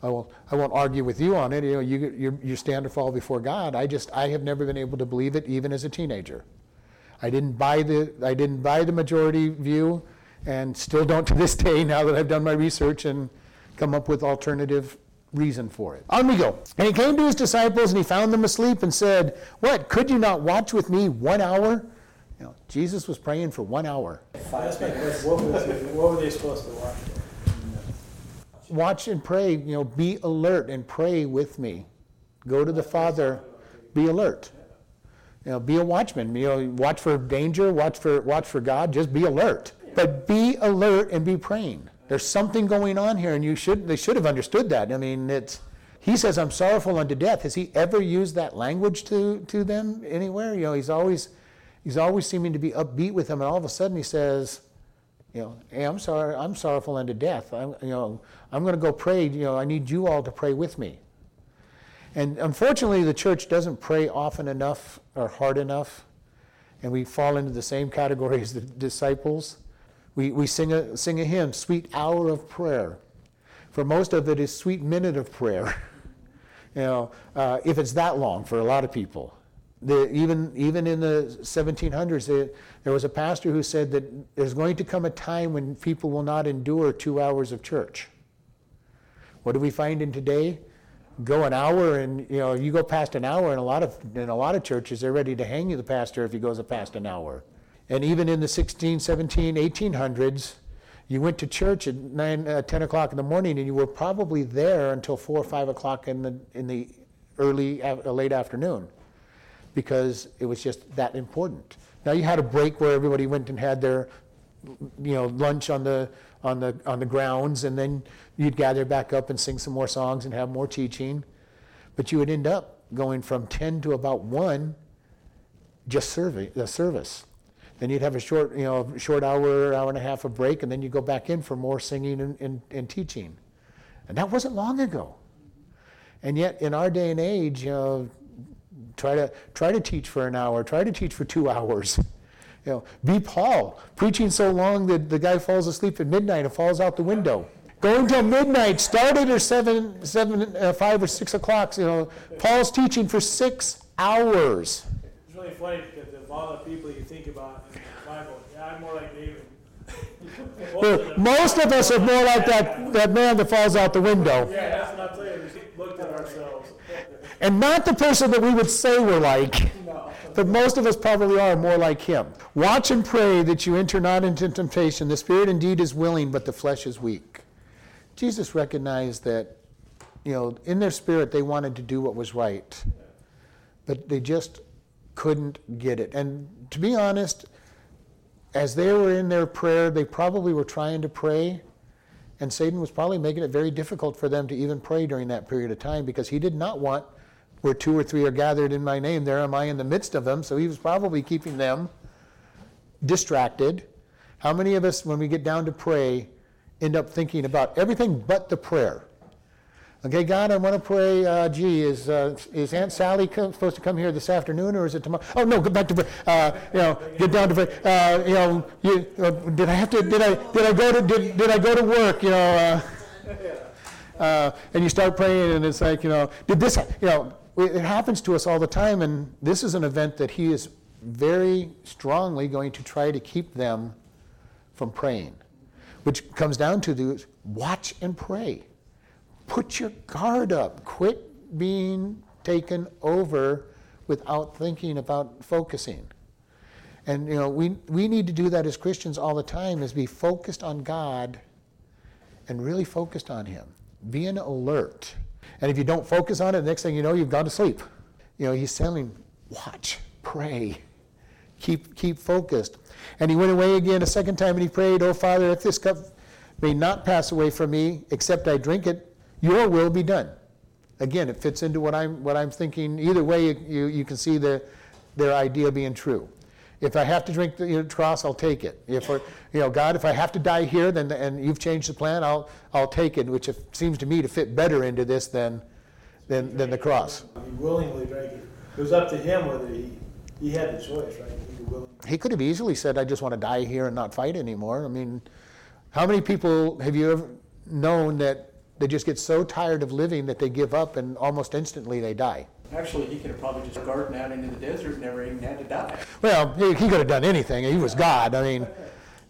I won't, I won't argue with you on it. You know, you, you, you stand or fall before God. I just, I have never been able to believe it, even as a teenager. I didn't buy the I didn't buy the majority view, and still don't to this day. Now that I've done my research and come up with alternative reason for it, on we go. And he came to his disciples, and he found them asleep, and said, "What, could you not watch with me one hour?" You know, Jesus was praying for one hour. That's my question. What, was it, what were they supposed to watch? Watch and pray. You know, be alert and pray with me. Go to the Father. Be alert. You know, be a watchman. You know, watch for danger, watch for watch for God. Just be alert. But be alert and be praying. There's something going on here, and you should they should have understood that. I mean, it's he says, "I'm sorrowful unto death." Has he ever used that language to to them anywhere? You know, he's always he's always seeming to be upbeat with them, and all of a sudden he says, you know, "Hey, I'm sorry, I'm sorrowful unto death. I'm you know, I'm going to go pray. You know, I need you all to pray with me." And unfortunately, the church doesn't pray often enough or hard enough, and we fall into the same category as the disciples. We we sing a sing a hymn, "Sweet Hour of Prayer." For most of it is sweet minute of prayer. You know, uh, if it's that long for a lot of people. The, even even in the seventeen hundreds, the, there was a pastor who said that there's going to come a time when people will not endure two hours of church. What do we find in today? Go an hour, and you know, you go past an hour, and a lot of in a lot of churches they're ready to hang you, the pastor, if he goes past an hour. And even in the sixteen, seventeen, eighteen hundreds, you went to church at nine, uh, ten o'clock in the morning, and you were probably there until four or five o'clock in the in the early uh, late afternoon, because it was just that important. Now you had a break where everybody went and had their, you know, lunch on the on the on the grounds, and then you'd gather back up and sing some more songs and have more teaching, but you would end up going from ten to about one, just serving the service. Then you'd have a short, you know, short hour, hour and a half of break, and then you go back in for more singing and, and, and teaching. And that wasn't long ago. And yet, in our day and age, you know, try to try to teach for an hour, try to teach for two hours. You know, be Paul, preaching so long that the guy falls asleep at midnight and falls out the window. Going till midnight, started at seven, seven, uh, five or six o'clock. You know, Paul's teaching for six hours. It's really funny because of all the people you think about in the Bible, yeah, I'm more like David. most, well, of most of us are more like that, that man that falls out the window. Yeah, that's what I'm saying. We looked at ourselves. And not the person that we would say we're like, no. But most of us probably are more like him. Watch and pray that you enter not into temptation. The spirit indeed is willing, but the flesh is weak. Jesus recognized that, you know, in their spirit they wanted to do what was right, but they just couldn't get it. And to be honest, as they were in their prayer, they probably were trying to pray, and Satan was probably making it very difficult for them to even pray during that period of time, because he did not want, where two or three are gathered in my name, there am I in the midst of them. So he was probably keeping them distracted. How many of us, when we get down to pray, end up thinking about everything but the prayer? Okay, God, I want to pray. Uh, gee, is uh, is Aunt Sally come, supposed to come here this afternoon, or is it tomorrow? Oh no, go back to prayer. Uh, you know, get down to prayer. Uh, you know, you, uh, did I have to? Did I did I go to did, did I go to work? You know, uh, uh, and you start praying, and it's like, you know, did this? You know, it happens to us all the time, and this is an event that he is very strongly going to try to keep them from praying, which comes down to the watch and pray. Put your guard up. Quit being taken over without thinking about focusing. And you know, we we need to do that as Christians all the time, is be focused on God and really focused on him. Be an alert. And if you don't focus on it, the next thing you know, you've gone to sleep. You know, he's telling, watch, pray, keep keep focused. And he went away again a second time and he prayed, "O Father, if this cup may not pass away from me, except I drink it, your will be done." Again, it fits into what I'm what I'm thinking. Either way, you you can see the their idea being true. If I have to drink the, your cross, I'll take it. If or, you know, God, if I have to die here, then and you've changed the plan, I'll I'll take it, which seems to me to fit better into this than than than the cross. He willingly drank it. It was up to him whether he he had the choice, right? He could willingly. He could have easily said, "I just want to die here and not fight anymore." I mean, how many people have you ever known that they just get so tired of living that they give up and almost instantly they die? Actually, he could have probably just garden out into the desert and never even had to die. Well, he, he could have done anything. He was God. I mean,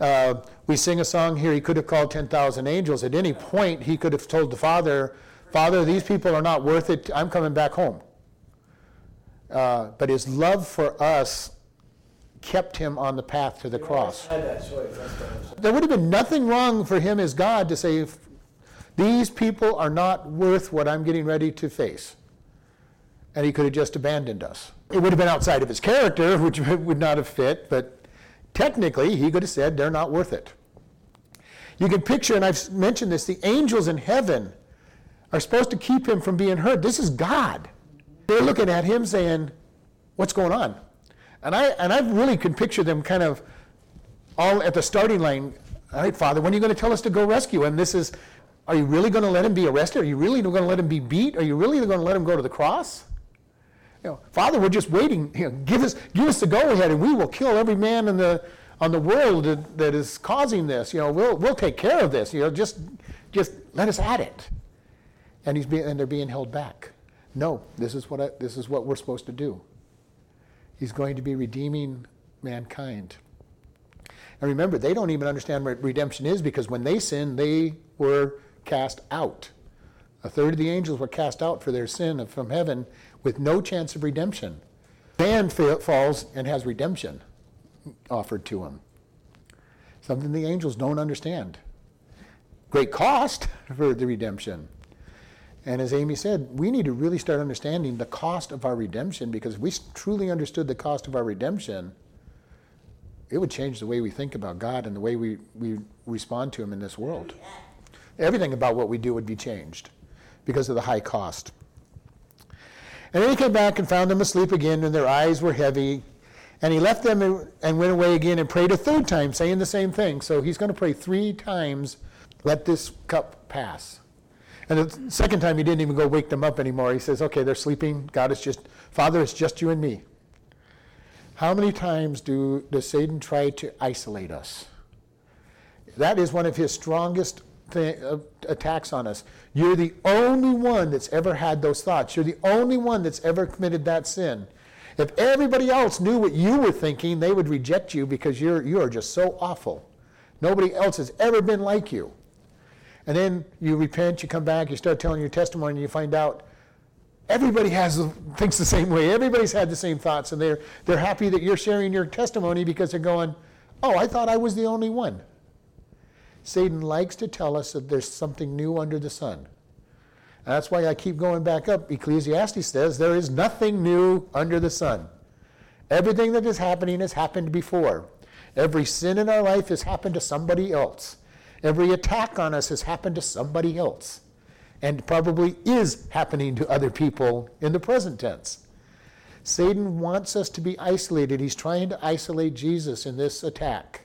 uh, we sing a song here. He could have called ten thousand angels. At any point, he could have told the Father, "Father, these people are not worth it. I'm coming back home." Uh, but his love for us kept him on the path to the cross. There would have been nothing wrong for him as God to say, "These people are not worth what I'm getting ready to face. and he could have just abandoned us. It would have been outside of his character, which would not have fit, but technically he could have said, they're not worth it. You can picture, and I've mentioned this, the angels in heaven are supposed to keep him from being heard. This is God. They're looking at him saying, what's going on? And I and I really can picture them kind of all at the starting line. All right, Father, when are you going to tell us to go rescue him? This is, are you really going to let him be arrested? Are you really going to let him be beat? Are you really going to let him go to the cross? You know, Father, we're just waiting. You know, give us give us the go-ahead, and we will kill every man in the on the world that, that is causing this. You know, we'll we'll take care of this. You know, just just let us at it. And he's being, and they're being held back. No, this is what I, this is what we're supposed to do. He's going to be redeeming mankind. And remember, they don't even understand what redemption is, because when they sinned, they were cast out. A third of the angels were cast out for their sin from heaven with no chance of redemption. Man falls and has redemption offered to him. Something the angels don't understand. Great cost for the redemption. And as Amy said, we need to really start understanding the cost of our redemption, because if we truly understood the cost of our redemption, it would change the way we think about God and the way we, we respond to him in this world. Everything about what we do would be changed because of the high cost. And then he came back and found them asleep again, and their eyes were heavy. And he left them and went away again and prayed a third time, saying the same thing. So he's going to pray three times, let this cup pass. And the second time, he didn't even go wake them up anymore. He says, okay, they're sleeping. God, it's just, Father, it's just you and me. How many times do, does Satan try to isolate us? That is one of his strongest th- uh, attacks on us. You're the only one that's ever had those thoughts. You're the only one that's ever committed that sin. If everybody else knew what you were thinking, they would reject you, because you're you are just so awful. Nobody else has ever been like you. And then you repent, you come back, you start telling your testimony, and you find out everybody has thinks the same way. Everybody's had the same thoughts, and they're they're happy that you're sharing your testimony, because they're going, oh, I thought I was the only one. Satan likes to tell us that there's something new under the sun. And that's why I keep going back up. Ecclesiastes says there is nothing new under the sun. Everything that is happening has happened before. Every sin in our life has happened to somebody else. Every attack on us has happened to somebody else, and probably is happening to other people in the present tense. Satan wants us to be isolated. He's trying to isolate Jesus in this attack.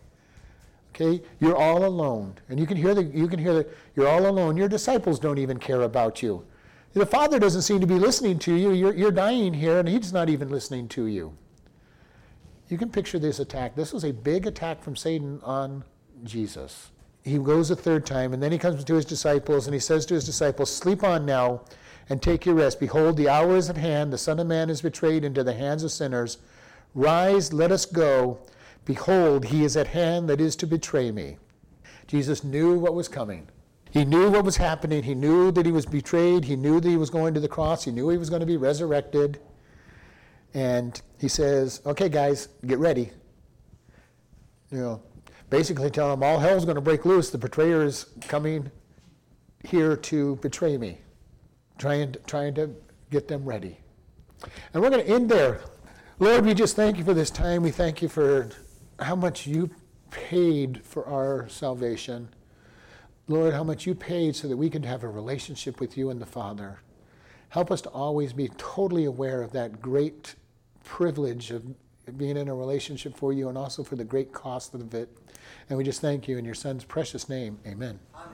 Okay, you're all alone, and you can hear the you can hear the you're all alone. Your disciples don't even care about you. The Father doesn't seem to be listening to you. You're you're dying here, and he's not even listening to you. You can picture this attack. This was a big attack from Satan on Jesus. He goes a third time, and then he comes to his disciples, and he says to his disciples, sleep on now and take your rest. Behold, the hour is at hand. The Son of Man is betrayed into the hands of sinners. Rise, let us go. Behold, he is at hand that is to betray me. Jesus knew what was coming. He knew what was happening. He knew that he was betrayed. He knew that he was going to the cross. He knew he was going to be resurrected. And he says, okay, guys, get ready. You know, basically telling them all hell's going to break loose. The betrayer is coming here to betray me. Trying to, trying to get them ready. And we're going to end there. Lord, we just thank you for this time. We thank you for how much you paid for our salvation. Lord, how much you paid so that we could have a relationship with you and the Father. Help us to always be totally aware of that great privilege of being in a relationship for you, and also for the great cost of it. And we just thank you in your Son's precious name. Amen. Amen.